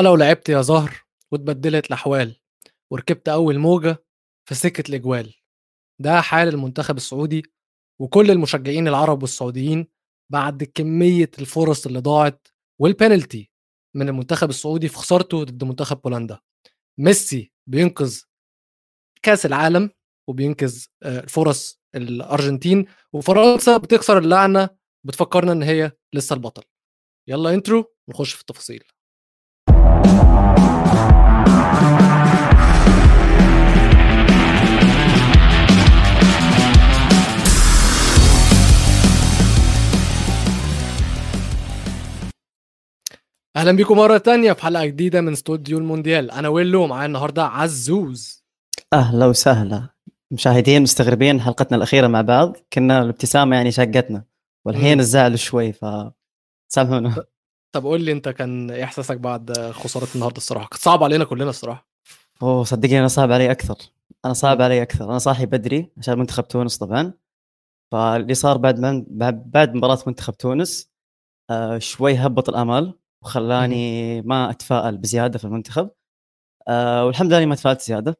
لو لعبت يا زهر واتبدلت الأحوال وركبت أول موجة في سكة الإجوال. ده حال المنتخب السعودي وكل المشجعين العرب والسعوديين بعد كمية الفرص اللي ضاعت والبنالتي من المنتخب السعودي في خسارته ضد منتخب بولندا. ميسي بينقذ كأس العالم وبينقذ فرص الأرجنتين، وفرنسا بتكسر اللعنة بتفكرنا إن هي لسه البطل. يلا انترو نخش في التفاصيل. اهلا بكم مره تانية في حلقه جديده من استوديو المونديال. انا ويلو، معايا النهارده عزوز. اهلا وسهلا مشاهدين مستغربين، حلقتنا الاخيره مع بعض كنا الابتسامه يعني شقتنا، والحين الزعل شوي، فسامحونا. طب قول لي انت، كان احساسك بعد خساره النهارده؟ الصراحه كانت صعبه علينا كلنا الصراحه. صدقني انا صعب علي اكثر، انا صاحي بدري عشان منتخب تونس طبعا، فاللي صار بعد مباراه منتخب تونس شوي هبط الامل وخلاني ما أتفائل بزيادة في المنتخب، والحمد لله ما أتفائلت زيادة.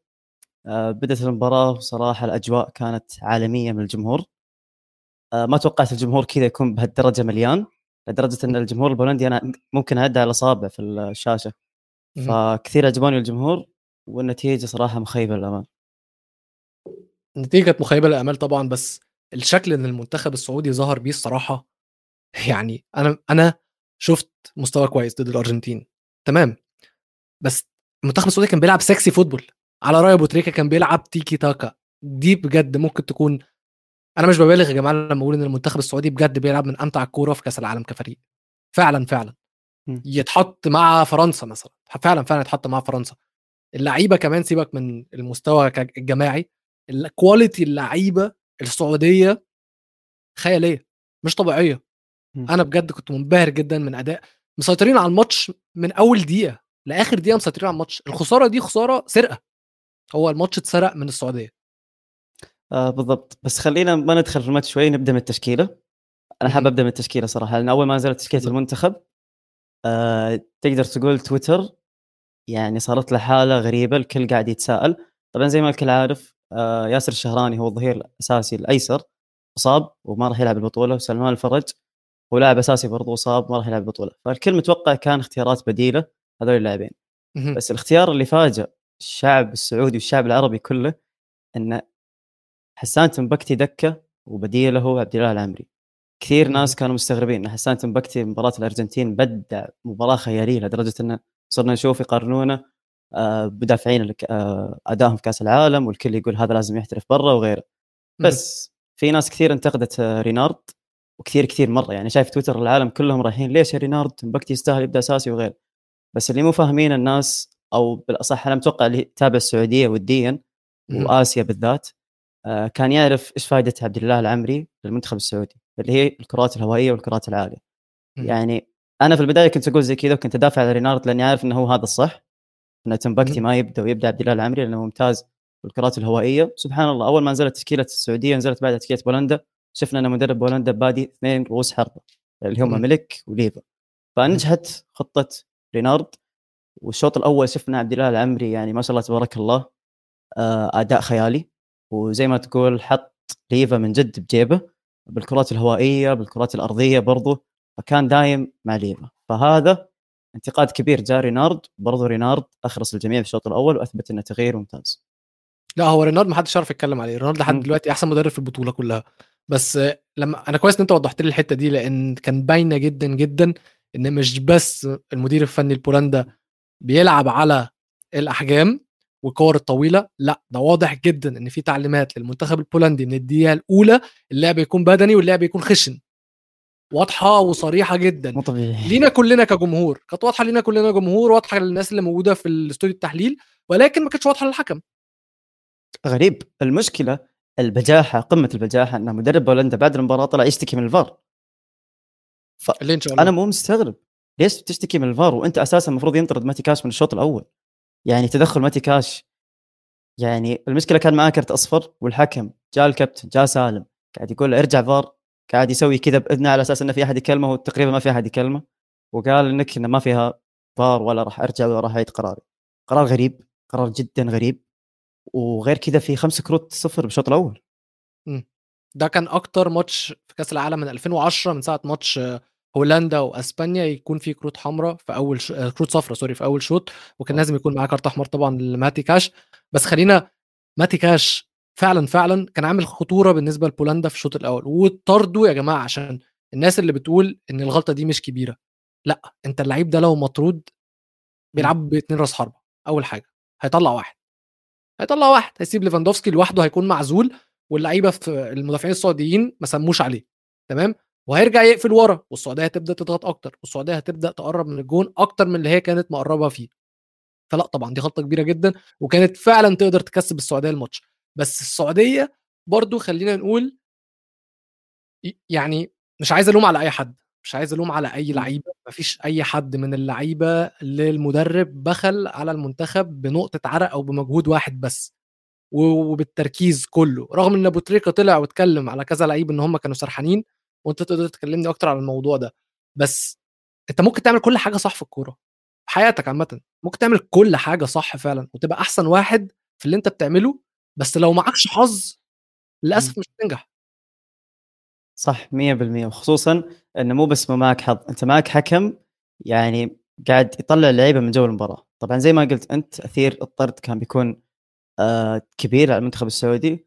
بدأت المباراة وصراحة الأجواء كانت عالمية من الجمهور، ما توقعت الجمهور كذا يكون بهالدرجة مليان، لدرجة أن الجمهور البولندي أنا ممكن أعد على أصابع في الشاشة، فكثير عجباني الجمهور، والنتيجة صراحة مخيبة للأمال. نتيجة مخيبة للأمال طبعا، بس الشكل إن المنتخب السعودي ظهر بيه الصراحة، يعني أنا شفت مستوى كويس ضد الارجنتين تمام، بس المنتخب السعودي كان بيلعب سكسي فوتبول. على راي ابو تريكه كان بيلعب تيكي تاكا. دي بجد ممكن تكون، انا مش ببالغ يا جماعه لما اقول ان المنتخب السعودي بجد بيلعب من امتع الكوره في كاس العالم كفريق. فعلا يتحط مع فرنسا مثلا، فعلا يتحط مع فرنسا. اللعيبه كمان، سيبك من المستوى الجماعي، الكواليتي اللعيبه السعوديه خياليه مش طبيعيه. انا بجد كنت منبهر جدا من اداء، مسيطرين على الماتش من اول دقيقه لاخر دقيقه، مسيطرين على الماتش. الخساره دي خساره سرقه، هو الماتش اتسرق من السعوديه. بالضبط. بس خلينا ما ندخل في الماتش شوي، نبدا من التشكيله. انا حابب ابدا من التشكيله صراحه، لان اول ما نزلت تشكيله المنتخب تقدر تقول تويتر يعني صارت له حاله غريبه، الكل قاعد يتساءل. طبعا زي ما الكل عارف ياسر الشهراني هو الظهير الاساسي الايسر، اصاب وما راح يلعب البطوله، وسلمان الفرج هو لاعب اساسي برضه صاب ما راح يلعب البطوله، فالكل متوقع كان اختيارات بديله هذول اللاعبين. بس الاختيار اللي فاجأ الشعب السعودي والشعب العربي كله ان حسان تنبكتي دكه وبديله هو عبد الله العمري. كثير ناس كانوا مستغربين ان حسان تنبكتي مباراه الارجنتين بدع مباراه خياليه، لدرجه ان صرنا نشوف يقارنونه بدافعين ادائهم في كاس العالم، والكل يقول هذا لازم يحترف برا وغيره. بس في ناس كثير انتقدت رينارد، وكثير مره يعني شايف تويتر العالم كلهم رايحين ليش رينارد تنبكتي يستاهل يبدا اساسي وغيره. بس اللي مو فاهمين الناس، او بالاصح انا متوقع اللي تابع السعوديه وديا واسيا بالذات كان يعرف ايش فائده عبد الله العمري للمنتخب السعودي، اللي هي الكرات الهوائيه والكرات العاليه. يعني انا في البدايه كنت اقول زي كذا، وكنت ادافع على رينارد لاني عارف انه هو هذا الصح، ان تنبكتي ما يبدا ويبدا عبد الله العمري لانه ممتاز بالكرات الهوائيه. سبحان الله، اول ما نزلت تشكيله السعوديه نزلت بعد تشكيله بولندا، شفنا أن مدرب بولندا بادي 2 رؤوس حربة اللي هم ملك وليفا، فنجحت خطة رينارد. والشوط الأول شفنا عبد الله العمري يعني ما شاء الله تبارك الله أداء خيالي، وزي ما تقول حط ليفا من جد بجيبه بالكرات الهوائية بالكرات الأرضية برضو، فكان دايم مع ليفا. فهذا انتقاد كبير جاء رينارد، برضو رينارد أخرس الجميع في الشوط الأول وأثبت أنه تغيير ممتاز. لا هو رينارد ما حدش عارف يتكلم عليه، رينارد لحد دلوقتي أحسن مدرب في البطولة كلها. بس لما انا كويس ان انت وضحت لي الحته دي، لان كان باينه جدا جدا ان مش بس المدير الفني البولندا بيلعب على الاحجام والكور الطويله، لا ده واضح جدا ان في تعليمات للمنتخب البولندي من الدقيقه الاولى اللعب يكون بدني واللعب يكون خشن، واضحه وصريحه جدا مطبيعي. لينا كلنا كجمهور كانت واضحه، لينا كلنا جمهور، واضحه للناس اللي موجوده في الاستوديو التحليل، ولكن ما كانتش واضحه للحكم. غريب المشكله، البجاحه، قمه البجاحه، ان مدرب بولندا بعد المباراه طلع يشتكي من الفار. انا مو مستغرب ليش بتشتكي من الفار وانت اساسا المفروض ينطرد ماتي كاش من الشوط الاول. يعني تدخل ماتي كاش، يعني المشكله كان معاه كرت اصفر، والحكم جاء الكابتن جاء سالم قاعد يقول له ارجع فار، قاعد يسوي كذا باذنه على اساس انه في احد يكلمه، وتقريبا ما في احد يكلمه، وقال انك انه ما فيها الأخبار ولا راح أرجع ولا راح أعيد قراري. قرار غريب، قرار جدا غريب. وغير كذا في 5-0 بالشوط الأول. ده كان أكتر ماتش في كأس العالم من 2010 من ساعة ماتش هولندا واسبانيا يكون في كروت حمراء في اول كروت صفراء سوري في اول شوط، وكان لازم يكون معاه كارت احمر طبعا لماتي كاش. بس خلينا ماتي كاش فعلا كان عامل خطوره بالنسبه لبولندا في الشوط الاول، وطردوا يا جماعه عشان الناس اللي بتقول ان الغلطه دي مش كبيره. لا، انت اللعيب ده لو مطرود بيلعب ب2 راس حربه، اول حاجه هيطلع واحد، هيسيب ليفاندوفسكي لوحده، هيكون معزول، واللعيبه في المدافعين السعوديين ما سموش عليه تمام، وهيرجع يقفل ورا، والسعوديه هتبدا تضغط اكتر، والسعوديه هتبدا تقرب من الجون اكتر من اللي هي كانت مقربه فيه. فلا طبعا دي غلطه كبيره جدا، وكانت فعلا تقدر تكسب السعوديه الماتش. بس السعوديه برضو خلينا نقول يعني مش عايز الوم على اي حد، مش عايز الوم على اي لعيبه، مفيش اي حد من اللعيبه للمدرب بخل على المنتخب بنقطه عرق او بمجهود واحد بس وبالتركيز كله، رغم ان ابو تريكه طلع واتكلم على كذا لعيب ان هم كانوا سرحانين، وانت تقدر تكلمني اكتر على الموضوع ده. بس انت ممكن تعمل كل حاجه صح في الكوره، في حياتك عامه ممكن تعمل كل حاجه صح فعلا وتبقى احسن واحد في اللي انت بتعمله، بس لو معكش حظ للاسف مش هتنجح. صح 100%، وخصوصا ان مو بس ما معك حظ، انت معك حكم يعني قاعد يطلع اللعيبه من جو المباراه. طبعا زي ما قلت انت اثير الطرد كان بيكون كبير على المنتخب السعودي،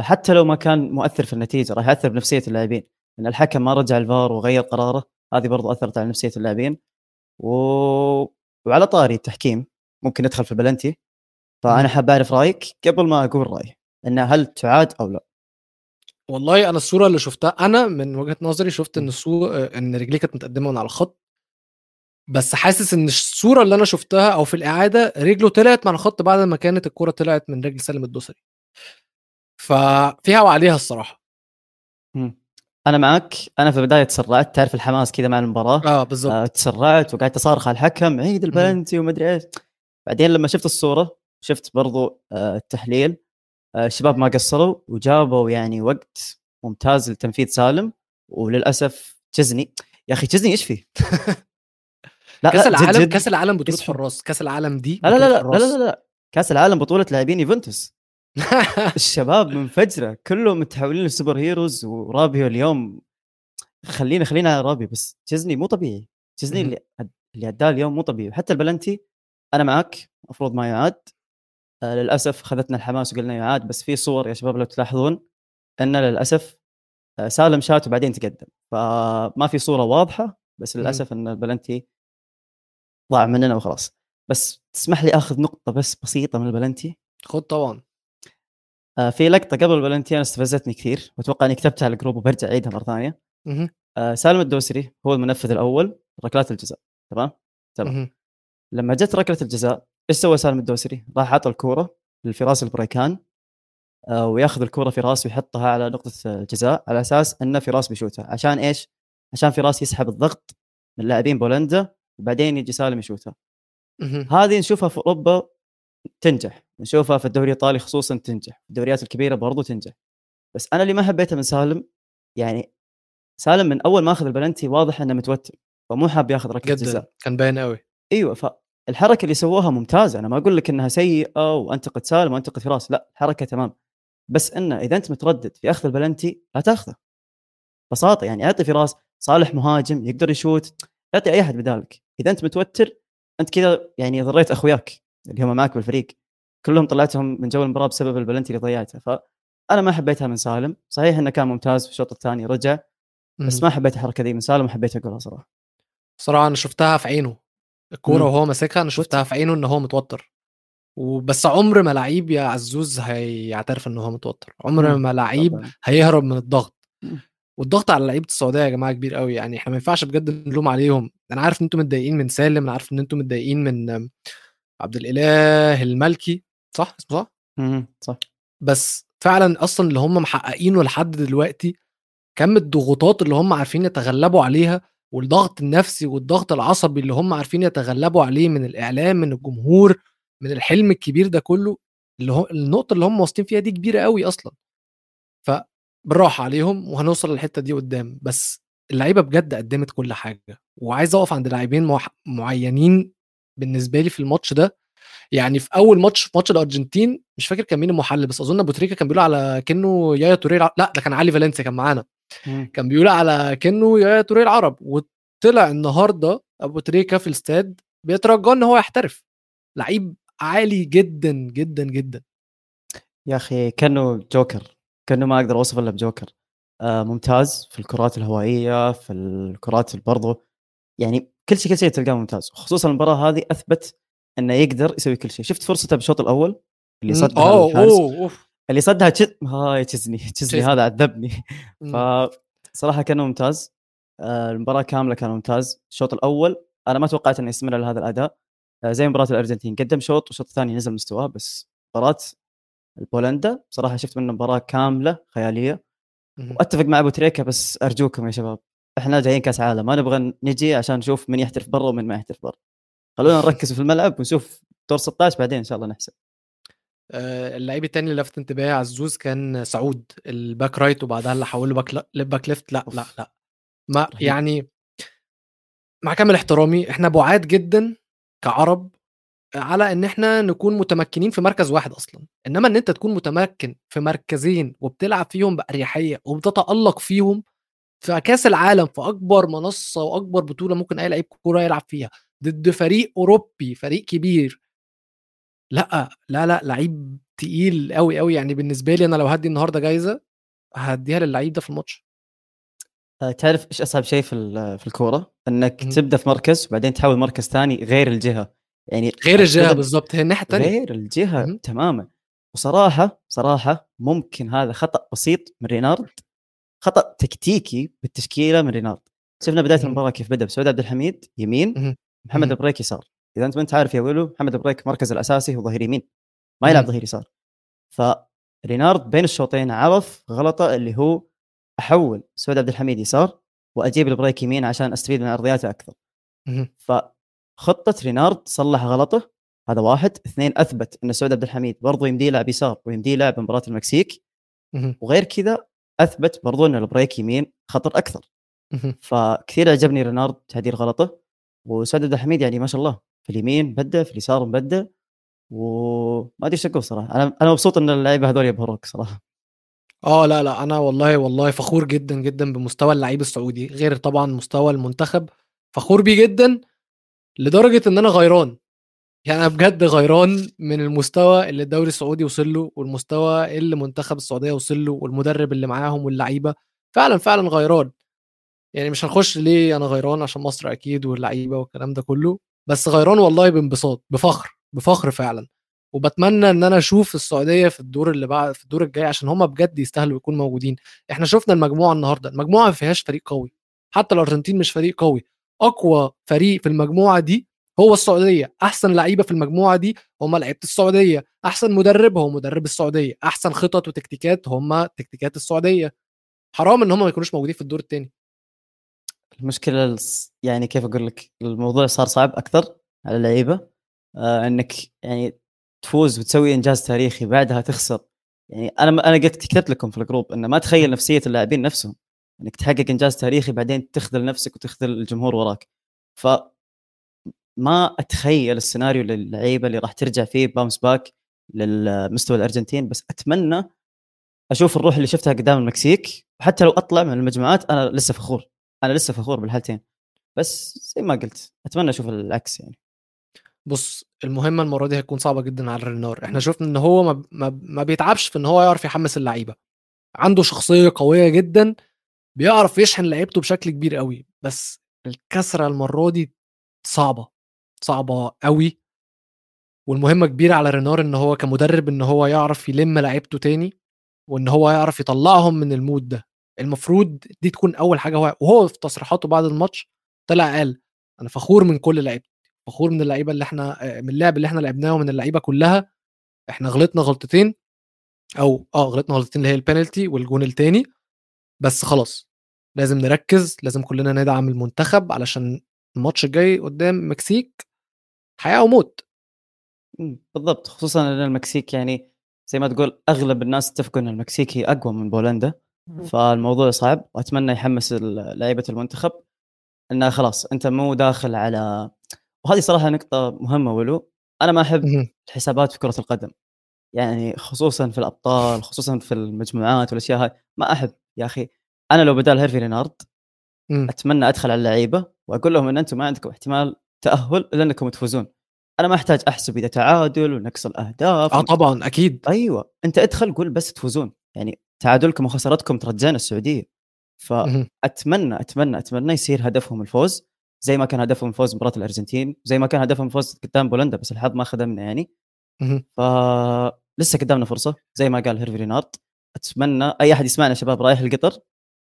حتى لو ما كان مؤثر في النتيجه راح ياثر بنفسيه اللاعبين، ان الحكم ما رجع الفار وغير قراره، هذه برضو اثرت على نفسيه اللاعبين. وعلى طاري التحكيم ممكن ندخل في البلنتي، فانا حاب اعرف رايك قبل ما اقول رايي ان هل تعاد او لا. والله انا الصوره اللي شفتها انا من وجهه نظري شفت ان رجليه كانت متقدمه من على الخط، بس حاسس ان الصوره اللي انا شفتها او في الاعاده رجله طلعت مع الخط بعد ما كانت الكره طلعت من رجل سالم الدوسري، ففيها وعليها الصراحه. انا معك، انا في البدايه تسرعت، تعرف الحماس كذا مع المباراه بالظبط، تسرعت وقعدت اصارخ على الحكم عيد البلنتي وما ادري ايش. بعدين لما شفت الصوره شفت برضو التحليل، الشباب ما قصروا وجابوا يعني وقت ممتاز لتنفيذ سالم، وللاسف جزني يا اخي جزني ايش فيه. كاس العالم بطوله حراس، كاس العالم دي لا لا لا, لا لا لا كاس العالم بطوله لاعبين يوفنتوس. الشباب منفجره كلهم متحولين للسوبر هيروز، ورابيو اليوم خلينا على رابيو، بس تشزني مو طبيعي، تشزني اللي اداه اليوم مو طبيعي. حتى البلنتي انا معك المفروض ما يعاد، للاسف خذتنا الحماس وقلنا يعاد، بس في صور يا شباب لو تلاحظون ان للاسف سالم شات وبعدين تقدم، فما في صوره واضحه، بس للاسف ان البلنتي ضاع مننا وخلاص. بس تسمح لي اخذ نقطه بس بسيطه من البلنتي. خذ طبعا. في لقطه قبل البلنتي انا استفزتني كثير، واتوقع اني كتبتها على الجروب وبرجع اعيدها مره ثانيه. سالم الدوسري هو المنفذ الاول ركلات الجزاء تمام. لما جت ركله الجزاء ايش سوى سالم الدوسري؟ راح عطى الكوره للفراس البريكان، وياخذ الكوره فراس ويحطها على نقطه الجزاء على اساس انه فراس بيشوتها. عشان ايش؟ عشان فراس يسحب الضغط من لاعبين بولندا وبعدين يجي سالم يشوتها. هذه نشوفها في اوروبا تنجح، نشوفها في الدوري الإيطالي خصوصا تنجح، الدوريات الكبيرة برضو تنجح. بس أنا اللي ما حبيتها من سالم، يعني سالم من أول ما أخذ البلنتي واضح أنه متوتر ومو حاب يأخذ ركلة جزاء، كان باين قوي. أيوة، فالحركة اللي سووها ممتازة، أنا ما أقول لك أنها سيئة وأنتقد سالم وأنتقد فراس، لا الحركة تمام، بس أنه إذا أنت متردد في أخذ البلنتي لا تأخذه، بساطة يعني أعطي فراس، صالح مهاجم يقدر يشوت، أعطي أي أحد بدالك. إذا أنت متوتر أنت كذا يعني ضريت أخوياك اللي هم معك بالفريق كلهم، طلعتهم من جو المباراه بسبب البلنتي اللي ضيعتها. فانا ما حبيتها من سالم، صحيح انه كان ممتاز في الشوط الثاني رجع، بس ما حبيت الحركه دي من سالم، ما حبيت اقولها صراحه. انا شفتها في عينه الكوره وهو ماسكها، انا شفتها في عينه ان هو متوتر، وبس عمر ما لعيب يا عزوز هيعترف ان هو متوتر، عمر ما لعيب هيهرب من الضغط. والضغط على لعيبه السعوديه يا جماعه كبير قوي، يعني احنا ما ينفعش بجد نلوم عليهم. انا عارف ان انتم متضايقين من سالم، انا عارف ان انتم متضايقين من عبد الاله المالكي، صح اسمه صح؟ صح. بس فعلا اصلا اللي هم محققينه لحد دلوقتي، كم الضغوطات اللي هم عارفين يتغلبوا عليها، والضغط النفسي والضغط العصبي اللي هم عارفين يتغلبوا عليه من الاعلام من الجمهور من الحلم الكبير ده كله، اللي هو النقطه اللي هم واصلين فيها دي كبيره قوي اصلا، فبالراحه عليهم وهنوصل للحته دي قدام. بس اللعيبه بجد قدمت كل حاجه، وعايز اقف عند لاعبين معينين بالنسبه لي في الماتش ده. يعني في اول ماتش، في ماتش الارجنتين، مش فاكر كان مين المحلل، بس اظن ابو تريكه كان بيقول على كنه يايا توريه، لا ده كان علي فالنسيا كان معانا، كان بيقول على كنه يايا توريه العرب. وطلع النهارده ابو تريكه في الاستاد بيترجى ان هو يحترف، لعيب عالي جدا جدا جدا. يا اخي كانه جوكر، كانه ما اقدر اوصفه الا بجوكر. ممتاز في الكرات الهوائيه، في الكرات برضه، يعني كل شيء تلقاه ممتاز. خصوصا المباراه هذه اثبت انه يقدر يسوي كل شيء. شفت فرصته بالشوط الاول اللي صدها اللي صدها هاي تشزني هذا عذبني. فصراحه كان ممتاز، المباراه كامله كان ممتاز. الشوط الاول انا ما توقعت انه يستمر لهذا الاداء، زي مباراه الارجنتين قدم شوط والشوط الثاني نزل مستواه. بس مباراه البولندا صراحه شفت منه مباراه كامله خياليه. واتفق مع ابو تريكه، بس ارجوكم يا شباب احنا جايين كاس عالم، ما نبغى نجي عشان نشوف من يحترف برا ومن ما يحترف برا. خلونا نركز في الملعب ونشوف دور 16 بعدين ان شاء الله نحسب. اللعيب الثاني اللي لفت انتباهي عزوز كان سعود، الباك رايت، وبعدها اللي حوله باك ليفت. لا لا لا ما يعني، مع كامل احترامي احنا بعاد جدا كعرب على ان احنا نكون متمكنين في مركز واحد اصلا، انما ان انت تكون متمكن في مركزين وبتلعب فيهم بأريحية وبتتألق فيهم في كاس العالم، في اكبر منصة واكبر بطولة ممكن اي لعيب كورة يلعب فيها، ضد فريق اوروبي، فريق كبير. لا لا لا، لعيب تقيل قوي قوي. يعني بالنسبة لي انا لو هدي النهاردة جايزة هديها للعيب ده في الماتش. تعرف ايش اصعب شيء في الكورة؟ انك تبدأ في مركز وبعدين تحاول مركز ثاني غير الجهة، يعني غير الجهة بالضبط، هي الناحية الثانية غير الجهة تماما. وصراحة ممكن هذا خطأ بسيط من رينارد، خطأ تكتيكي بالتشكيلة من رينارد. شفنا بداية المباراة كيف بدأ بسعود عبد الحميد يمين، محمد البريك يسار. إذا أنت ما أنت عارف يا ويلو، محمد البريك مركز الأساسي وظهير يمين، ما يلعب ظهير يسار. فرينارد بين الشوطين عرف غلطة اللي هو أحول سعود عبد الحميد يسار وأجيب البريك يمين عشان أستفيد من أرضياته أكثر. خطة رينارد صلح غلطه، هذا واحد. اثنين، أثبت أن سعود عبد الحميد برضو يمديه لعب يسار ويمديه لعب مباراة المكسيك، وغير كذا أثبت برضو أن البريك يمين خطر أكثر. فكثير عجبني رينارد تعديل غلطه. وسعود عبد الحميد يعني ما شاء الله، في اليمين بدأ، في اليسار بدأ، وما أدري شكو صراحة. أنا مبسوط أن اللعيبة هذول يبهروك صراحة. لا لا، أنا والله فخور جدا جدا بمستوى اللعيب السعودي، غير طبعا مستوى المنتخب، فخور بيه جدا لدرجة ان انا غيران. يعني انا بجد غيران من المستوى اللي الدوري السعودي وصل له، والمستوى اللي منتخب السعودية وصل له، والمدرب اللي معاهم واللعيبة. فعلا غيران. يعني مش هنخش ليه انا غيران، عشان مصر اكيد واللعيبة والكلام ده كله، بس غيران والله بانبساط، بفخر فعلا. وبتمنى ان انا اشوف السعودية في الدور اللي بعد، في الدور الجاي، عشان هما بجد يستاهلوا يكونوا موجودين. احنا شفنا المجموعة النهاردة، المجموعة ما فيهاش فريق قوي، حتى الارجنتين مش فريق قوي. اقوى فريق في المجموعه دي هو السعوديه، احسن لعيبه في المجموعه دي هم لعيبه السعوديه، احسن مدرب هو مدرب السعوديه، احسن خطط وتكتيكات هم تكتيكات السعوديه. حرام ان هم ما يكونوش موجودين في الدور الثاني. المشكله يعني كيف اقول لك، الموضوع صار صعب اكثر على اللعيبه، انك يعني تفوز وتسوي انجاز تاريخي بعدها تخسر. يعني انا كتبت لكم في الجروب ان ما تخيل نفسيه اللاعبين نفسهم، انك تحقق انجاز تاريخي بعدين تخذل نفسك وتخذل الجمهور وراك. فما اتخيل السيناريو للعيبه اللي راح ترجع فيه باونس باك للمستوى الارجنتين. بس اتمنى اشوف الروح اللي شفتها قدام المكسيك، وحتى لو اطلع من المجموعات انا لسه فخور بالحالتين. بس زي ما قلت اتمنى اشوف العكس. يعني بص، المهمه المره دي هتكون صعبه جدا على رينار. احنا شفنا ان هو ما بيتعبش في ان هو يعرف يحمس اللعيبه، عنده شخصيه قويه جدا، بيعرف يشحن لعيبته بشكل كبير قوي. بس الكسرة المرة دي صعبة قوي، والمهمة كبيرة على رينار ان هو كمدرب ان هو يعرف يلم لعيبته تاني، وان هو يعرف يطلعهم من المود ده. المفروض دي تكون اول حاجة. وهو في تصريحاته بعد الماتش طلع قال انا فخور من كل لعيبتي، فخور من اللعيبة اللي احنا، من اللعب اللي احنا لعبناه، ومن اللعيبة كلها. احنا غلطنا غلطتين اللي هي البنالتي والجون التاني، بس خلاص لازم نركز، لازم كلنا ندعم المنتخب علشان الماتش الجاي قدام مكسيك حياة وموت. بالضبط، خصوصا ان المكسيك يعني زي ما تقول اغلب الناس اتفقوا ان المكسيك هي اقوى من بولندا، فالموضوع صعب. وأتمنى يحمس لعيبة المنتخب إنه خلاص أنت مو داخل على، وهذه صراحة نقطة مهمة. ولو أنا ما أحب الحسابات في كرة القدم، يعني خصوصا في الأبطال، خصوصا في المجموعات والأشياء هاي ما أحب. يا أخي أنا لو بدال هيرفي لينارد أتمنى أدخل على اللعيبة وأقول لهم إن أنتم ما عندكم احتمال تأهل إلا أنكم تفوزون. أنا ما أحتاج أحسب إذا تعادل ونقص الأهداف. طبعا أكيد. أيوة أنت أدخل قول بس تفوزون، يعني تعادلكم وخسارتكم ترجعنا السعودية. فأتمنى أتمنى أتمنى يصير هدفهم الفوز زي ما كان هدفهم الفوز مباراة الأرجنتين، زي ما كان هدفهم الفوز قدام بولندا، بس الحظ ما خدمنا يعني. فلسه قدامنا فرصة زي ما قال هيرفي لينارد. أتمنى أي أحد يسمعنا شباب رايح القطر،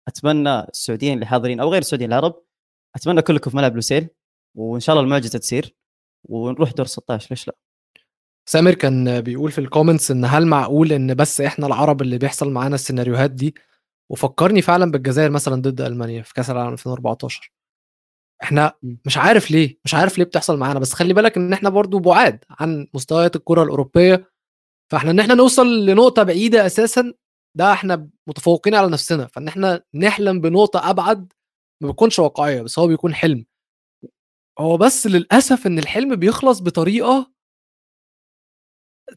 أتمنى السعوديين اللي حاضرين أو غير السعوديين العرب، أتمنى كلكم في ملعب لوسيل، وإن شاء الله المعجزة تصير ونروح دور 16. ليش لا؟ سامر كان بيقول في الكومنتس إن هل معقول إن بس إحنا العرب اللي بيحصل معانا السيناريوهات دي؟ وفكرني فعلا بالجزائر مثلا ضد ألمانيا في كأس العالم 2014. إحنا مش عارف ليه بتحصل معانا، بس خلي بالك إن إحنا برضو بعاد عن مستويات الكرة الأوروبية، فإحنا إن إحنا نوصل لنقطة بعيدة أساسا ده إحنا متفوقين على نفسنا، فإن إحنا نحلم بنقطة أبعد ما بيكونش واقعية، بس هو بيكون حلم. هو بس للأسف إن الحلم بيخلص بطريقة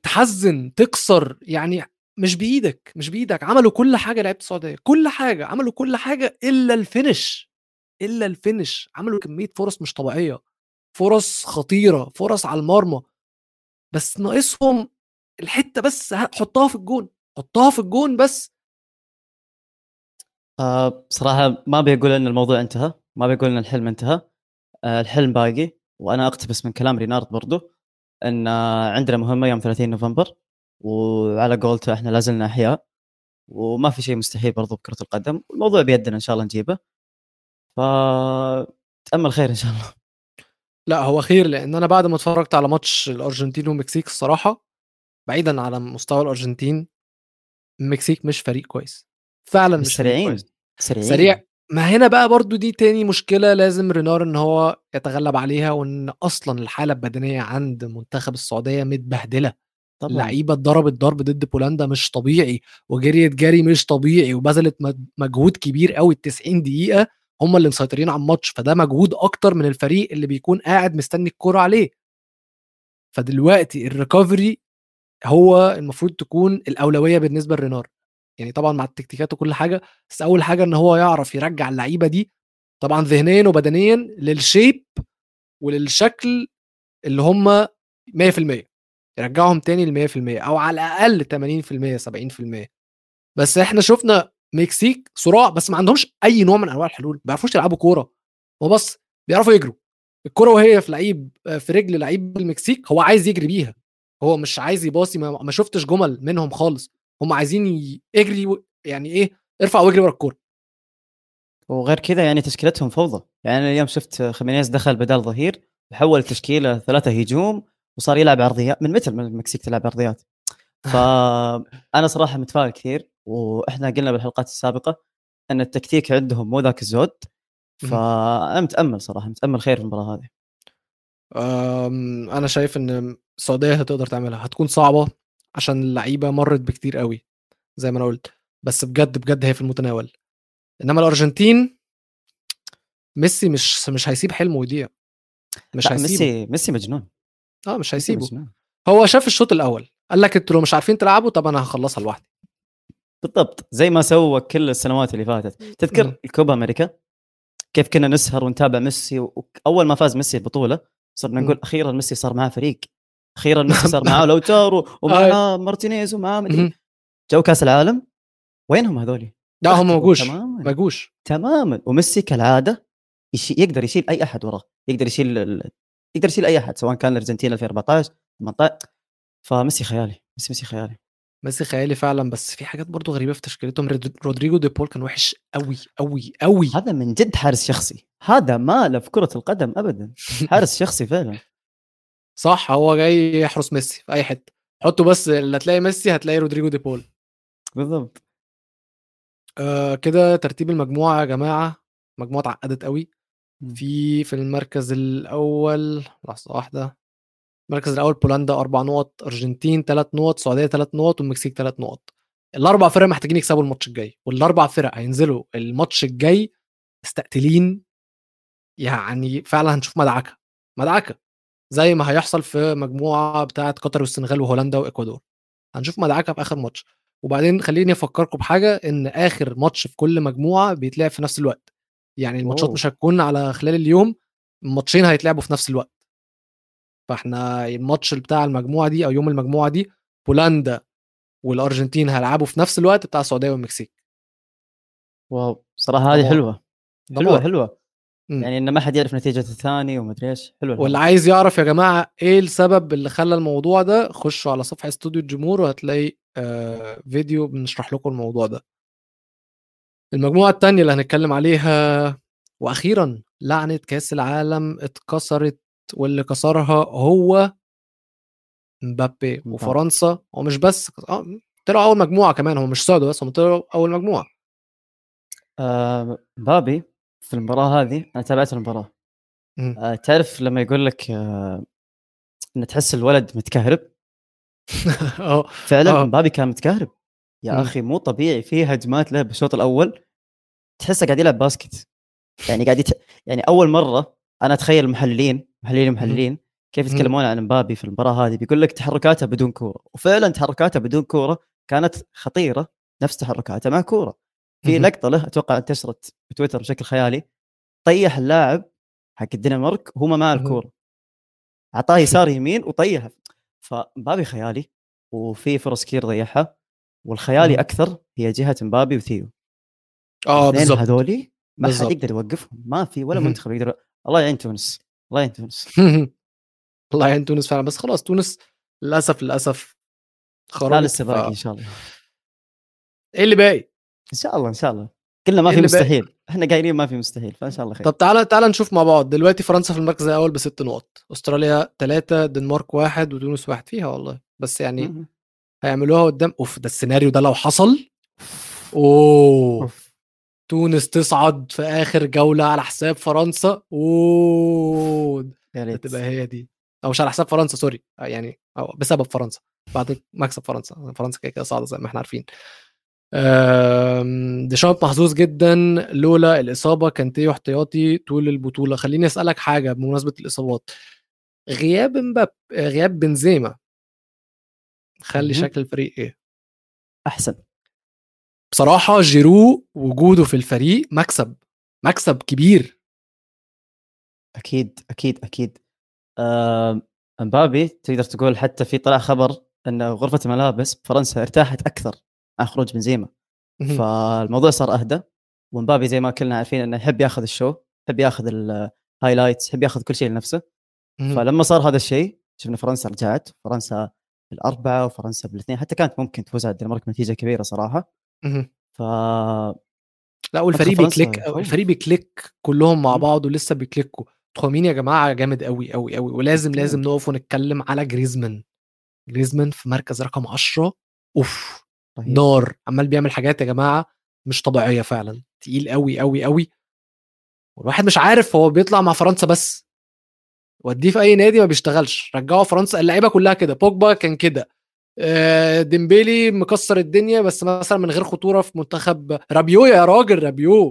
تحزن تكسر، يعني مش بإيدك. عملوا كل حاجة لعيبة السعودية، عملوا كل حاجة إلا الفينش. عملوا كمية فرص مش طبيعية، فرص خطيرة، فرص على المرمى، بس ناقصهم الحتة بس حطها في الجون بس. بصراحة ما بيقول ان الموضوع انتهى، ما بيقول ان الحلم انتهى، الحلم باقي. وانا اقتبس من كلام رينارد برضو ان عندنا مهمة يوم 30 نوفمبر، وعلى قولته احنا لازلنا احياء، وما في شيء مستحيل برضو بكرة القدم، والموضوع بيدنا ان شاء الله نجيبه. فتأمل خير ان شاء الله. لا هو خير، لان انا بعد ما اتفرجت على ماتش الارجنتين والمكسيك الصراحة، بعيدا على مستوى الارجنتين، المكسيك مش فريق كويس فعلا، مش سريع. ما هنا بقى برضو دي تاني مشكلة لازم رينار ان هو يتغلب عليها، وان اصلا الحالة البدنية عند منتخب السعودية متبهدلة. لعيبة ضربت ضرب ضد بولندا مش طبيعي، وجريت جري مش طبيعي، وبذلت مجهود كبير قوي. 90 دقيقة هم اللي مسيطرين على الماتش، فده مجهود اكتر من الفريق اللي بيكون قاعد مستني الكرة عليه. فدلوقتي الريكوفري هو المفروض تكون الأولوية بالنسبة لرينار، يعني طبعا مع التكتيكات وكل حاجة، بس أول حاجة إن هو يعرف يرجع اللعيبة دي طبعا ذهنيا وبدنيا للشيب وللشكل اللي هم 100%، يرجعهم تاني ل100% أو على الأقل 80% 70%. بس إحنا شفنا مكسيك صراع، بس ما عندهمش أي نوع من أنواع الحلول، ما بيعرفوش يلعبوا كورة، وبس بيعرفوا يجروا الكورة وهي في لعيب في رجل لعيب المكسيك، هو عايز يجري بيها، هو مش عايز يباصي. ما شفتش جمل منهم خالص، هم عايزين يجري، يعني ايه ارفع واجري ورا الكوره. وغير كده يعني تشكيلتهم فوضى، يعني اليوم شفت خيمينيز دخل بدال ظهير وحول تشكيله 3 هجوم وصار يلعب عرضيات، من متل من المكسيك تلعب عرضيات. فانا صراحه متفائل كثير، واحنا قلنا بالحلقات السابقه ان التكتيك عندهم مو ذاك الزود، فانا متامل خير في المباراه هذه. انا شايف ان السعوديه هتقدر تعملها، هتكون صعبه عشان اللعيبه مرت بكتير قوي زي ما انا قلت، بس بجد هي في المتناول. انما الارجنتين ميسي مش هيسيب حلمه يضيع، مش هيسيب. ميسي مجنون، مش هيسيبه. هو شاف الشوط الاول قال لك انتوا لو مش عارفين تلعبوا طب انا هخلصها لوحدي، بالضبط زي ما سوى كل السنوات اللي فاتت. تذكر الكوبا امريكا كيف كنا نسهر ونتابع ميسي، واول ما فاز ميسي البطوله صرنا نقول أخيراً ميسي صار معاه فريق، أخيراً ميسي صار معاه لو تارو ومعاه مارتينيز ومعاه مدري. جو كأس العالم وينهم هذولي؟ لا هم مجوش تماماً. وميسي كالعادة يقدر يشيل أي أحد وراه، يقدر يشيل أي أحد، سواء كان الأرجنتين 2014 18. فميسي خيالي فعلا. بس في حاجات برضو غريبة في تشكيلتهم. رودريجو دي بول كان وحش قوي، هذا من جد حارس شخصي، هذا ما له في كرة القدم أبدا، حارس شخصي فعلا. صح، هو جاي يحرس ميسي في أي حد، حطوا بس اللي تلاقي ميسي هتلاقي رودريجو دي بول بالضبط. كده ترتيب المجموعة يا جماعة، مجموعة عقدت قوي. في المركز الأول، لحظة واحدة، المركز الأول بولندا 4 نقط، أرجنتين 3 نقط، سعودية 3 نقط، والمكسيك 3 نقط. الاربع فرق محتاجين يكسبوا الماتش الجاي، والاربع فرق هينزلوا الماتش الجاي مستقتلين، يعني فعلا هنشوف مدعكه زي ما هيحصل في مجموعه بتاعه قطر والسنغال وهولندا واكوادور، هنشوف مدعكه في اخر ماتش. وبعدين خليني افكركم بحاجه، ان اخر ماتش في كل مجموعه بيتلعب في نفس الوقت، يعني الماتشات مش هتكون على خلال اليوم، الماتشين هيتلعبوا في نفس الوقت. فاحنا الماتش بتاع المجموعه دي او يوم المجموعه دي بولندا والارجنتين هيلعبوا في نفس الوقت بتاع السعوديه والمكسيك. واو صراحه هذه حلوه حلوه حلوه، يعني ان ما حد يعرف نتيجه الثاني وما ادري ايش. حلو، واللي عايز يعرف يا جماعه ايه السبب اللي خلى الموضوع ده، خشوا على صفحه استوديو الجمهور وهتلاقي فيديو بنشرح لكم الموضوع ده. المجموعه الثانيه اللي هنتكلم عليها، واخيرا لعنه كاس العالم اتكسرت، واللي كسرها هو مبابي وفرنسا. ومش بس طلعوا اول مجموعه كمان، هو مش صعدوا بس، هم طلعوا اول مجموعه. مبابي في المباراه هذه انا تابعت المباراه، تعرف لما يقول لك ان تحس الولد متكهرب فعلا مبابي كان متكهرب يا اخي، مو طبيعي. في هجمات له بالشوط الاول تحسه قاعد يلعب باسكت، يعني قاعد يعني اول مره انا اتخيل المحللين كيف يتكلمون عن مبابي في المباراه هذه، بيقول لك تحركاته بدون كوره، وفعلا تحركاته بدون كوره كانت خطيره، نفس تحركاته مع كوره. في لقطه له اتوقع انتشرت في تويتر بشكل خيالي، طيح اللاعب حق الدنمارك هما مع الكوره، اعطاه يسار يمين وطيحها. فمبابي خيالي، وفي فرص كتير ضيعها، والخيالي اكثر هي جهه مبابي وثيو. بالضبط، هذولي ما حد يقدر يوقفهم، ما في ولا منتخب يقدر. الله يعين تونس، الله يعين تونس الله يعين تونس فعلا. بس خلاص تونس للاسف خرجت، لسه باقي ان شاء الله. ايه اللي باقي؟ ان شاء الله كلنا ما في مستحيل، احنا قايلين ما في مستحيل، فان شاء الله خير. طب تعال نشوف مع بعض دلوقتي. فرنسا في المركز الاول ب6 نقط، استراليا 3، دنمارك 1، وتونس 1 فيها والله. بس يعني هيعملوها قدام. ده السيناريو ده لو حصل، تونس تصعد في اخر جوله على حساب فرنسا، تبقى هي دي، او مش على حساب فرنسا سوري، يعني أو بسبب فرنسا، بعد مكسب فرنسا كده صعدت زي ما احنا عارفين. ديشامب محظوظ جدا، لولا الإصابة كان تيه احتياطي طول البطولة. خليني أسألك حاجة بمناسبة الإصابات، غياب بنزيما خلي شكل الفريق إيه؟ أحسن بصراحة. جيرو وجوده في الفريق مكسب كبير، أكيد. مبابي تقدر تقول، حتى في طلع خبر أن غرفة الملابس بفرنسا ارتاحت أكثر اخرج بنزيما، فالموضوع صار اهدى. ومبابي زي ما كلنا عارفين انه يحب ياخذ الشو، يحب ياخذ الهايلايتس، يحب ياخذ كل شيء لنفسه. فلما صار هذا الشيء شفنا فرنسا رجعت، فرنسا بالاربعه وفرنسا بالاثنين، حتى كانت ممكن تفوز على الدنمارك نتيجه كبيره صراحه. لا، والفريق بيكليك كلهم مع بعض، ولسه بيكليكوا. تخمين يا جماعه جامد قوي قوي قوي، ولازم نقف ونتكلم على جريزمان في مركز رقم 10. طيب. نار، عمال بيعمل حاجات يا جماعه مش طبيعيه، فعلا تقيل قوي قوي قوي. والواحد مش عارف هو بيطلع مع فرنسا بس، وديه في اي نادي ما بيشتغلش. رجعوا فرنسا اللعيبه كلها كده، بوجبا كان كده، ديمبيلي مكسر الدنيا، بس مثلا من غير خطوره في منتخب. رابيو يا راجل، رابيو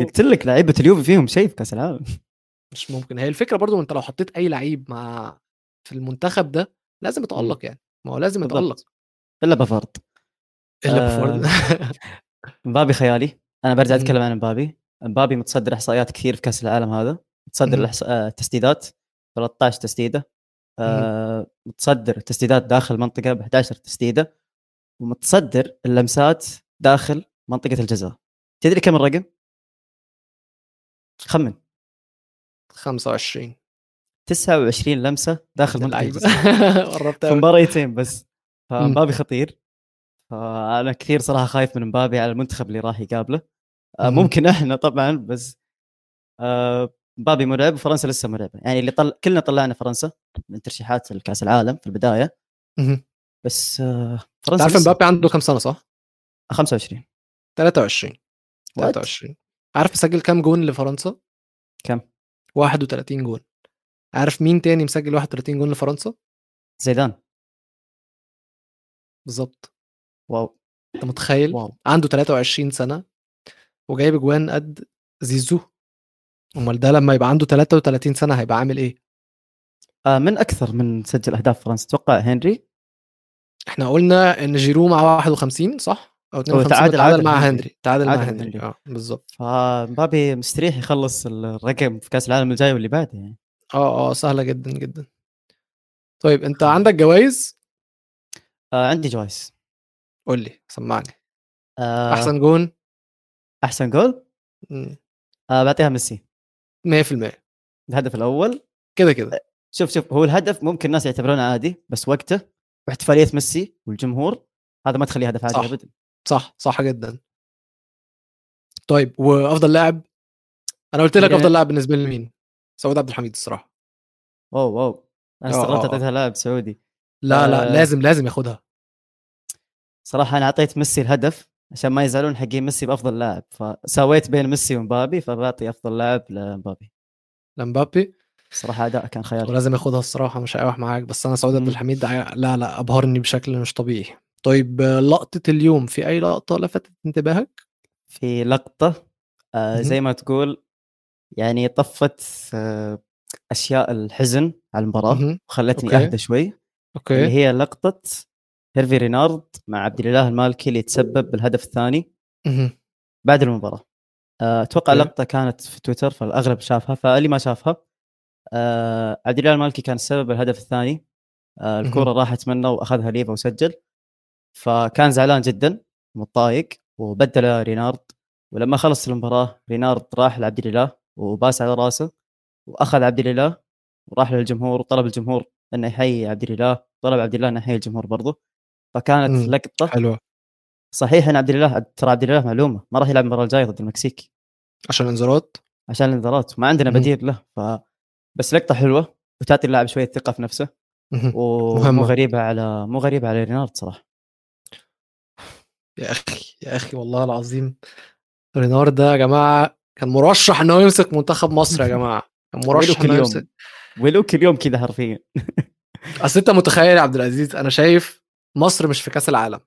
قلت لك لعيبه اليوفي فيهم شيء في كاس العالم مش ممكن. هي الفكره برضو، انت لو حطيت اي لعيب مع في المنتخب ده لازم يتالق، يعني ما هو لازم يتالق إلا بفرض مبابي خيالي. أنا برجع أتكلم عن مبابي متصدر إحصائيات كثير في كأس العالم هذا، متصدر التسديدات 13 تسديدة، متصدر التسديدات داخل منطقة ب 11 تسديدة، ومتصدر اللمسات داخل منطقة الجزاء. تدري كم الرقم؟ خمن. 29 لمسة داخل منطقة الجزاء في مباريتين بس. فمبابي خطير، فأنا كثير صراحة خايف من مبابي على المنتخب اللي راح يقابله. ممكن احنا طبعا، بس مبابي مرعب وفرنسا لسه مرعبة، يعني اللي كلنا طلعنا فرنسا من ترشيحات الكاس العالم في البداية، بس فرنسا. تعرف مبابي عنده كم سنة صح؟ 25 23. عارف مسجل كم جون لفرنسا؟ كم؟ 31 جون. عارف مين تاني مسجل 31 جون لفرنسا؟ زيدان. بالظبط. واو انت متخيل؟ واو. عنده 23 سنه وجايب اجوان قد زيزو. امال ده لما يبقى عنده 33 سنه هيبقى عامل ايه؟ من اكثر من سجل اهداف فرنسا اتوقع هنري. احنا قلنا ان جيرو مع 51 صح او 52 تعادل مع هنري. تعادل مع هنري بالظبط. فمبابي مستريح يخلص الرقم في كاس العالم الجاي واللي بعده يعني. سهله جدا جدا. طيب انت عندك جوائز؟ عندي جوائز. قول لي سمعني. احسن جون. احسن جول بعطيها ميسي 100%. الهدف الاول كده كده. شوف هو الهدف ممكن الناس يعتبرونه عادي بس وقته واحتفاليه ميسي والجمهور هذا ما تخليه هدف عادي ابدا. صح جدا. طيب وافضل لاعب انا قلت لك افضل لاعب بالنسبه لي مين؟ سعود عبد الحميد الصراحه. واو انا استغربت اعطيتها لاعب سعودي. لا لازم ياخدها صراحه. انا اعطيت ميسي الهدف عشان ما يزعلون حقين ميسي بافضل لاعب، فساويت بين ميسي ومبابي فبعطي افضل لاعب لمبابي. صراحه اداء كان خيالي ولازم ياخدها الصراحه، مش هيروح معاك. بس انا سعود عبد الحميد لا ابهرني بشكل مش طبيعي. طيب لقطه اليوم، في اي لقطه لفتت انتباهك؟ في لقطه زي ما تقول يعني طفت اشياء الحزن على المباراه وخلتني اهدى شوي. اللي هي لقطه هيرفي رينارد مع عبد الله المالكي اللي تسبب بالهدف الثاني بعد المباراه. اتوقع اللقطه كانت في تويتر فالاغلب شافها، فاللي ما شافها عبد الله المالكي كان السبب الهدف الثاني. الكره راحت منه واخذها ليفا وسجل، فكان زعلان جدا متضايق وبدل رينارد. ولما خلص المباراه رينارد راح لعبد الله وباس على راسه واخذ عبد الله وراح للجمهور وطلب الجمهور انه يحيي عبد الله، طلب عبد الله انه يحيي الجمهور برضه. فكانت لقطه حلوه. صحيح ان عبد الله معلومه ما راح يلعب المباراه الجايه ضد المكسيك عشان الانذارات ما عندنا بديل له. بس لقطه حلوه وتعطي اللاعب شويه ثقه في نفسه ومو غريبه على رينارد صراحه. يا اخي والله العظيم رينارد ده يا جماعه كان مرشح انه يمسك منتخب مصر يا جماعه، كان مرشح انه يمسك ولوك اليوم كده حرفيا. اصل انت متخيل يا عبد العزيز، انا شايف مصر مش في كاس العالم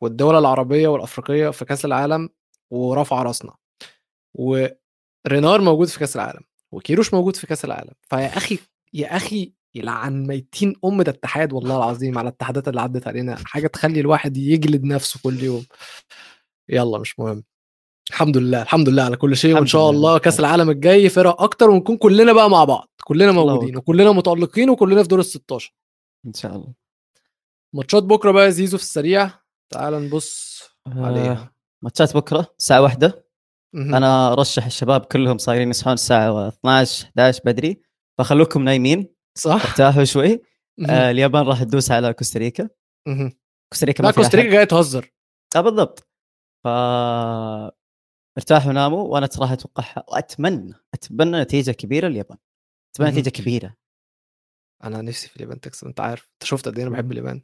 والدول العربيه والافريقيه في كاس العالم ورفع راسنا، ورينار موجود في كاس العالم وكيروش موجود في كاس العالم. فيا اخي يلعن ميتين ده الاتحاد والله العظيم على الاتحادات اللي عدت علينا، حاجه تخلي الواحد يجلد نفسه كل يوم. يلا مش مهم، الحمد لله على كل شيء، وان شاء الله كاس العالم الجاي فرق اكتر ونكون كلنا بقى مع بعض، كلنا موجودين وكلنا متالقين وكلنا في دور ال16 ان شاء الله. ماتشات بكره بقى يا زيزو في السريع تعال نبص عليها. ماتشات بكره الساعه 1. انا ارشح الشباب كلهم صايرين يصحون الساعه 12 بدري، فخلوكم نايمين صح، ارتاحوا شوي. اليابان راح تدوس على كوستاريكا. كوستاريكا جايه تهزر بالضبط، ارتاحوا ناموا. وانا صراحه اتوقعها واتمنى نتيجه كبيره اليابان. اتمنى نتيجه كبيره. انا نفسي في اليابان تكسب، انت عارف، انت شفت قد ايه انا بحب اليابان.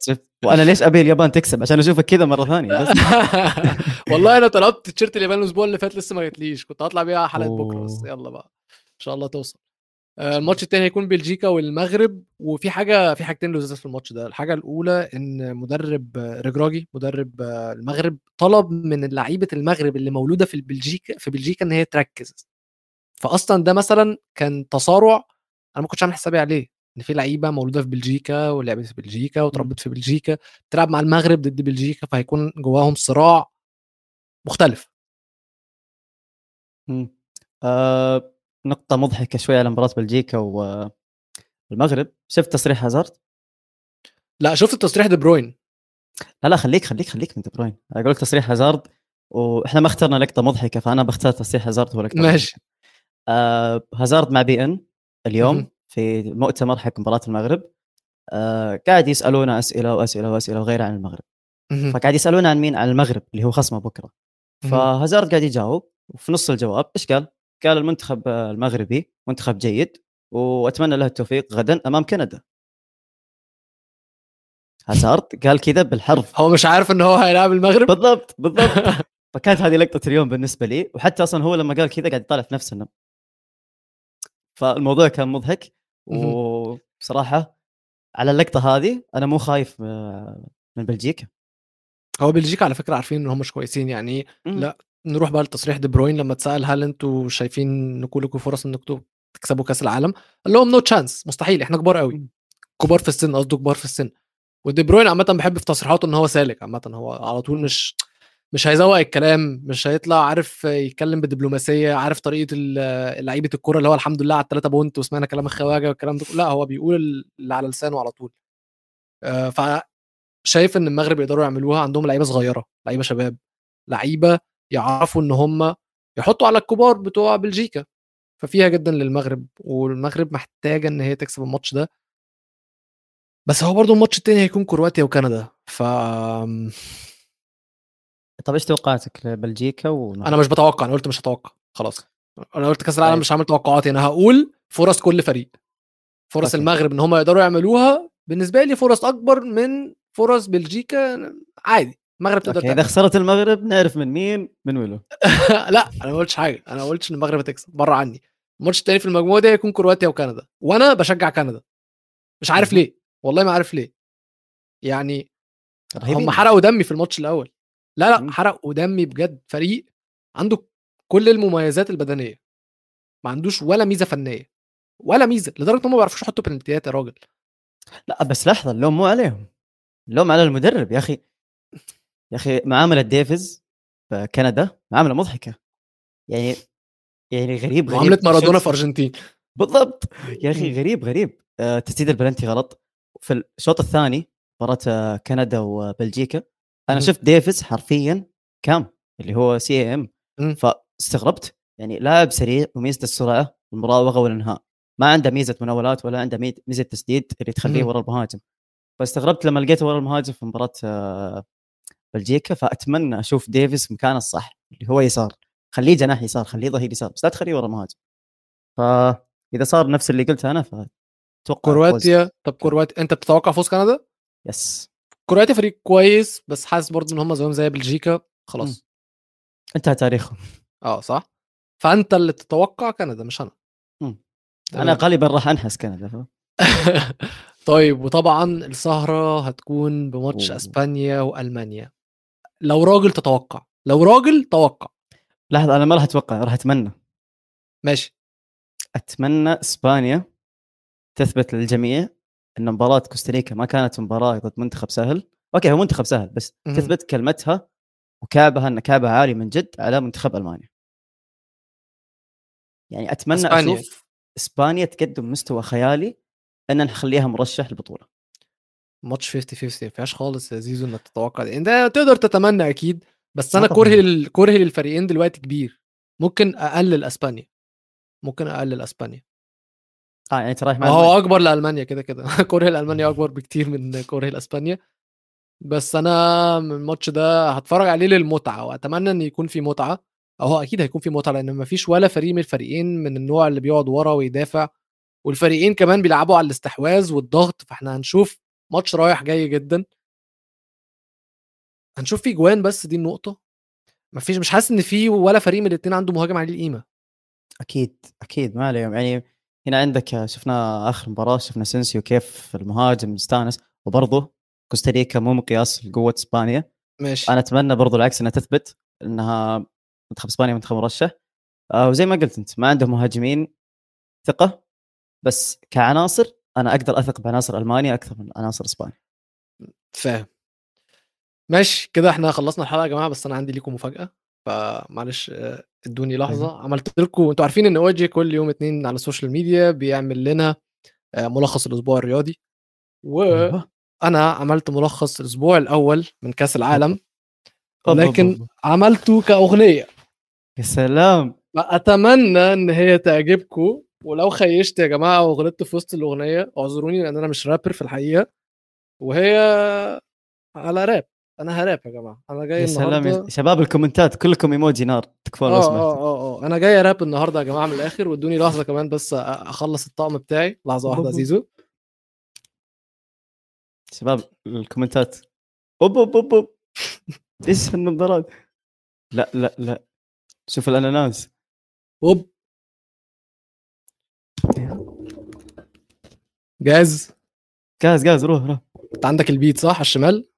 شفت وانا ليش ابي اليابان تكسب؟ عشان اشوفك كذا مره ثانيه بس. والله انا طلبت تيشيرت اليابان الاسبوع اللي فات لسه ما جاتليش، كنت هطلع بيها حلقه بكره بس يلا بقى ان شاء الله توصل. الماتش الثاني هيكون بلجيكا والمغرب، وفي حاجتين لزاز في الماتش ده. الحاجه الاولى ان مدرب رجراجي مدرب المغرب طلب من لعيبه المغرب اللي مولوده في بلجيكا ان هي تركز، فاصلا ده مثلا كان تصارع انا ما كنتش عامل حسابي عليه، ان في لعيبه مولوده في بلجيكا ولعبت في بلجيكا وتربت في بلجيكا تلعب مع المغرب ضد بلجيكا، فهيكون جواهم صراع مختلف. نقطه مضحكه شويه على مباراه بلجيكا والمغرب. شفت تصريح هازارد؟ لا شفت تصريح دي بروين. لا خليك من دي بروين. اقول لك تصريح هازارد، واحنا ما اخترنا لقطه مضحكه فانا بختار تصريح هازارد ولا لقطه ماشي. هازارد مع بي ان اليوم في مؤتمر حق مباراه المغرب، قاعد يسالونا اسئله وغيرها عن المغرب. فقاعد يسالونا عن مين؟ عن المغرب اللي هو خصمه بكره. فهازارد قاعد يجاوب، وفي نص الجواب ايش قال المنتخب المغربي منتخب جيد واتمنى له التوفيق غدا امام كندا. هازارد قال كذا بالحرف، هو مش عارف انه هو هيلعب المغرب بالضبط. فكانت هذه لقطه اليوم بالنسبه لي، وحتى اصلا هو لما قال كذا قاعد يطالع في نفسه، فالموضوع كان مضحك. وبصراحه على اللقطه هذه انا مو خايف من بلجيكا، هو بلجيكا على فكره عارفين ان هم مش كويسين يعني. لا نروح بقى لتصريح دي بروين لما اتسال هل انتوا شايفين ان كلكم فرص انكم تكسبوا كاس العالم، قال لهم نو تشانس، مستحيل، احنا كبار قوي، كبار في السن، قصده كبار في السن. ودي بروين عامه بحب في تصريحاته ان هو سالك عامه، هو على طول مش هيزوق الكلام، مش هيطلع عارف يتكلم بدبلوماسيه، عارف طريقه لعيبه الكوره اللي هو الحمد لله على الثلاثه بونت وسمعنا كلام الخواجه والكلام ده، لا هو بيقول اللي على لسانه على طول. فشايف ان المغرب يقدروا يعملوها، عندهم لعيبه صغيره، لعيبه شباب، لعيبه يعرفوا ان هم يحطوا على الكبار بتوع بلجيكا، ففيها جدا للمغرب. والمغرب محتاجه ان هي تكسب الماتش ده، بس هو برضو الماتش التاني هيكون كرواتيا وكندا. ف طب ايش توقعاتك لبلجيكا؟ انا مش بتوقع، انا قلت مش هتوقع خلاص، انا قلت كاس العالم مش هعمل توقعاتي، انا هقول فرص كل فريق. فرص المغرب ان هم يقدروا يعملوها بالنسبه لي فرص اكبر من فرص بلجيكا، عادي المغرب تقدر تعمل. اذا خسرت المغرب نعرف من مين من ويله. لا انا ما قلتش حاجه، انا قلتش ان المغرب هتكسب، بره عني. الماتش التاني في المجموعه دي هيكون كرواتيا وكندا، وانا بشجع كندا، مش عارف ليه، والله ما عارف ليه يعني. هم حرقوا دمي في الماتش الاول، لا حرقوا دمي بجد. فريق عنده كل المميزات البدنيه، ما عندوش ولا ميزه فنيه ولا ميزه، لدرجه ان هم ما بيعرفوش يحطوا بنالتيات يا راجل. لا بس لحظه، اللوم مو عليهم، اللوم على المدرب يا اخي. يا اخي معامله ديفيز في كندا معامله مضحكه يعني غريب، معامله مارادونا في ارجنتين بالضبط يا اخي، غريب. تسديد البلنتي غلط في الشوط الثاني مباراه كندا وبلجيكا. انا شفت ديفيز حرفيا كام اللي هو سي ام، فاستغربت يعني، لاعب سريع وميزه السرعه والمراوغه والانهاء، ما عنده ميزه مناولات ولا عنده ميزه تسديد اللي تخليه ورا المهاجم. فاستغربت لما لقيته ورا المهاجم في مباراه بلجيكا. فاتمنى اشوف ديفيز مكانه الصح اللي هو يسار، خليه جناح يسار، خليه ظهير يسار، بس لا تخليه ورا مهاجم. فاذا صار نفس اللي قلت انا فتوقع كرواتيا. طب كرواتيا انت بتتوقع فوز كندا؟ يس، كرواتيا فريق كويس، بس حاسس برضه ان هم زي بلجيكا خلاص انتهى تاريخهم. صح، فانت اللي تتوقع كندا مش انا. انا غالبا راح انحس كندا. طيب، وطبعا السهرة هتكون بماتش اسبانيا والمانيا. لو راجل توقع. لحظة، انا ما راح اتوقع، راح اتمنى. ماشي، اتمنى اسبانيا تثبت للجميع ان مباراة كوستاريكا ما كانت مباراة ضد منتخب سهل. اوكي هو منتخب سهل، بس تثبت كلمتها وكعبها ان كعبها عالي من جد على منتخب المانيا. يعني اتمنى اشوف اسبانيا تقدم مستوى خيالي ان نخليها مرشح للبطوله. ماتش 50-50 ما فيهاش خالص يا زيزو انك تتوقع ده. انت تقدر تتمنى اكيد، بس انا كرهي للفريقين دلوقتي كبير. ممكن اقلل اسبانيا يعني انت رايح مع هو اكبر لالمانيا كده كرهي لالمانيا اكبر بكتير من كرهي لاسبانيا، بس انا الماتش ده هتفرج عليه للمتعه، واتمنى ان يكون في متعه. هو اكيد هيكون في متعه، لان ما فيش ولا فريق من الفريقين من النوع اللي بيقعد ورا ويدافع، والفريقين كمان بيلعبوا على الاستحواذ والضغط. فاحنا هنشوف ماتش رايح جاي جدا، هنشوف فيه جوان، بس دي النقطه. مفيش، مش حاسس ان فيه ولا فريق من الاثنين عنده مهاجم عليه القيمه. اكيد ما عليهم يعني. هنا عندك شفنا اخر مباراه، شفنا سينسيو كيف المهاجم مستانس، وبرضه كوستاريكا مو مقياس لقوه اسبانيا. ماشي، انا اتمنى برضه العكس انها تثبت انها منتخب اسبانيا منتخب مرشح. وزي ما قلت انت، ما عندهم مهاجمين ثقه، بس كعناصر انا اقدر اثق بعناصر المانيا اكثر من عناصر اسبانيا. فاهم؟ ماشي كده، احنا خلصنا الحلقه يا جماعه، بس انا عندي لكم مفاجاه، فمعلش ادوني لحظه. عملت لكم، انتوا عارفين ان اوجي كل يوم اثنين على السوشيال ميديا بيعمل لنا ملخص الاسبوع الرياضي، وانا عملت ملخص الاسبوع الاول من كاس العالم، لكن عملته كاغنيه. يا سلام، اتمنى ان هي تعجبكم. ولو خيشت يا جماعه وغلطت في وسط الاغنيه اعذروني، لان انا مش رابر في الحقيقه، وهي على راب. انا هراب يا جماعه، انا جاي النهارده. شباب الكومنتات كلكم ايموجي نار، تكفون اسمع. انا جاي راب النهارده يا جماعه من الاخر، وادوني لحظه كمان بس اخلص الطقم بتاعي. لحظه واحده يا زيزو. شباب الكومنتات اوب ايش النظارات؟ لا شوف الاناناس اوب. جاهز روح. انت عندك البيت صح على الشمال؟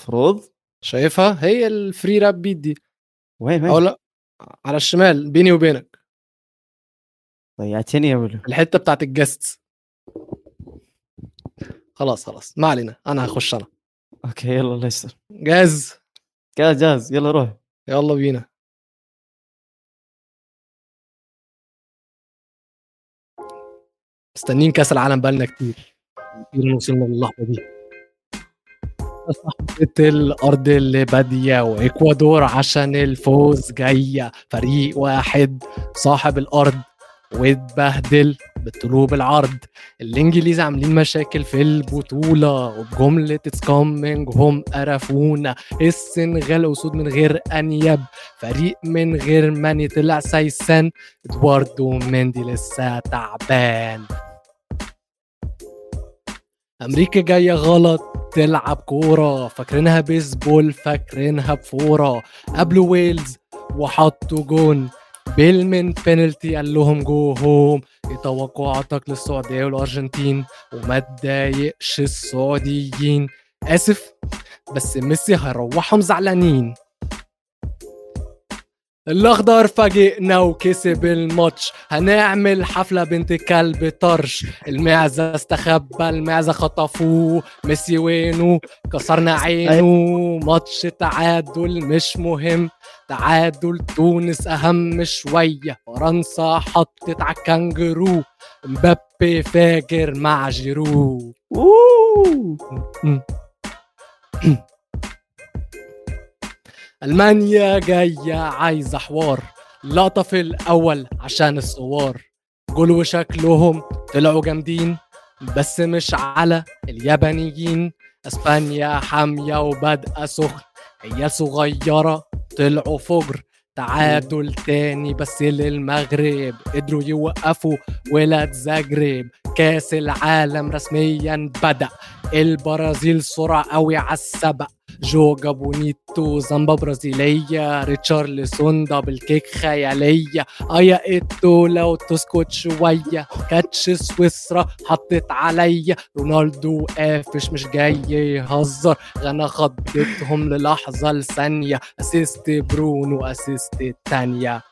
مفروض شايفها هي الفري راب بيت دي وين او لا على الشمال بيني وبينك. ضيعتني يا ولد الحته بتاعت الجست. خلاص ما علينا انا هخش انا. اوكي يلا الله يستر. جاهز يلا روح يلا بينا. مستنين كاس العالم بقالنا كتير وصلنا للحظه دي. صحبت الارض اللي باديه واكوادور عشان الفوز جايه فريق واحد صاحب الارض واتبهدل بالطلوب العرض. الانجليز عاملين مشاكل في البطوله وبجمله اتس كامينج هم قرفونا. السنغال اسود من غير انياب فريق من غير ماني طلع سايسان ادواردو مندي لسه تعبان. امريكا جايه غلط تلعب كوره فاكرينها بيسبول فاكرينها بفوره. قابلوا ويلز وحطوا جون بيل من بينالتي قال لهم جو هوم. توقعاتك للسعوديه والارجنتين وما تضايقش السعوديين اسف بس ميسي هيروحهم زعلانين. الاخضر فاجئنا وكسب الماتش هنعمل حفله بنت كلب طرش. المعزه استخبى المعزه خطفوه ميسي وينه كسرنا عينه. ماتش تعادل مش مهم تعادل تونس اهم شويه. فرنسا حطت على الكانجرو مبابي فاجر مع جيرو. ألمانيا جاية عايزة حوار لقطة في الأول عشان الصور. جول وشكلهم طلعوا جامدين بس مش على اليابانيين. أسبانيا حامية وبدأ سخن هي صغيرة طلعوا فجر. تعادل تاني بس للمغرب قدروا يوقفوا ولاد زغرب. كاس العالم رسميا بدأ البرازيل سرعة قوي على السبق. جوجا بونيتو زنبا برازيلية ريتشارلسون دبل كيك خيالية. ايا ايتو لو تسكت شوية كاتش سويسرا حطت عليا. رونالدو قافش مش جاي يهزر غانا خضتهم للحظة لثانية اسيست برونو اسيست التانية.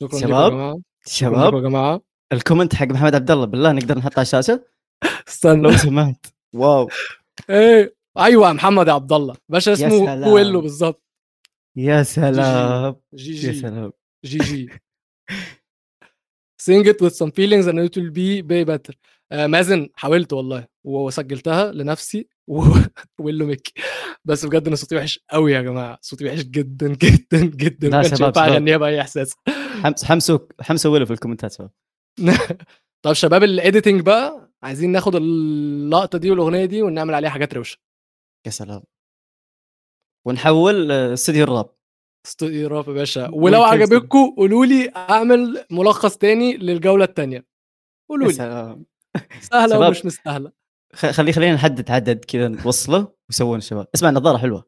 شكرا شباب يا جماعة. الكومنت حق محمد عبد الله بالله نقدر نحطه على الشاشه استنوا لو سمحت. واو ايه ايوه محمد عبد الله باشا اسمه كويلو بالظبط. يا سلام جي سلام جي sing it with some feelings and it will be way better. مازن حاولت والله وسجلتها لنفسي ويلو ميكي بس بجد انا صوتي وحش قوي يا جماعه صوتي وحش جدا جدا جدا. لا شباب اغنيها باي احساس حمسو ويلو في الكومنتات شباب. طب شباب الاديتنج بقى عايزين ناخد اللقطه دي والاغنيه دي ونعمل عليها حاجات روشه. يا سلام ونحول استوديو الراب استوديو الراب يا باشا. ولو عجبكم قولوا لي اعمل ملخص تاني للجوله الثانيه قولوا لي سهله ومش مستاهله. خلينا نحدد عدد كذا نوصله ويسوون الشباب. اسمع نظاره حلوه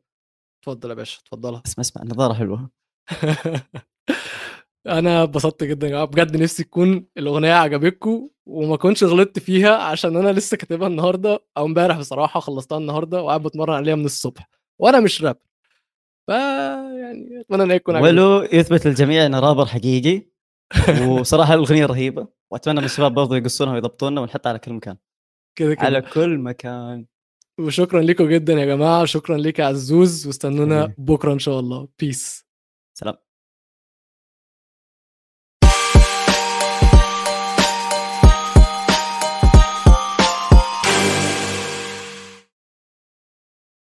اتفضل يا باشا اتفضلها. اسمع نظاره حلوه. انا بسطت جدا بجد نفسي تكون الاغنيه عجبتكم وما كنتش غلطت فيها عشان انا لسه كاتبها النهارده او امبارح بصراحه خلصتها النهارده وقاعد بتمرن عليها من الصبح وانا مش راب ف يعني اتمنى ان يكون ولو يثبت للجميع ان رابر حقيقي. وصراحه الاغنيه رهيبه واتمنى من الشباب برضه يقصونها ويضبطونها ونحطها على كل مكان كده. على كل مكان. وشكرا لكم جدا يا جماعه. شكرا لك عزوز واستنونا بكره ان شاء الله. بيس سلام.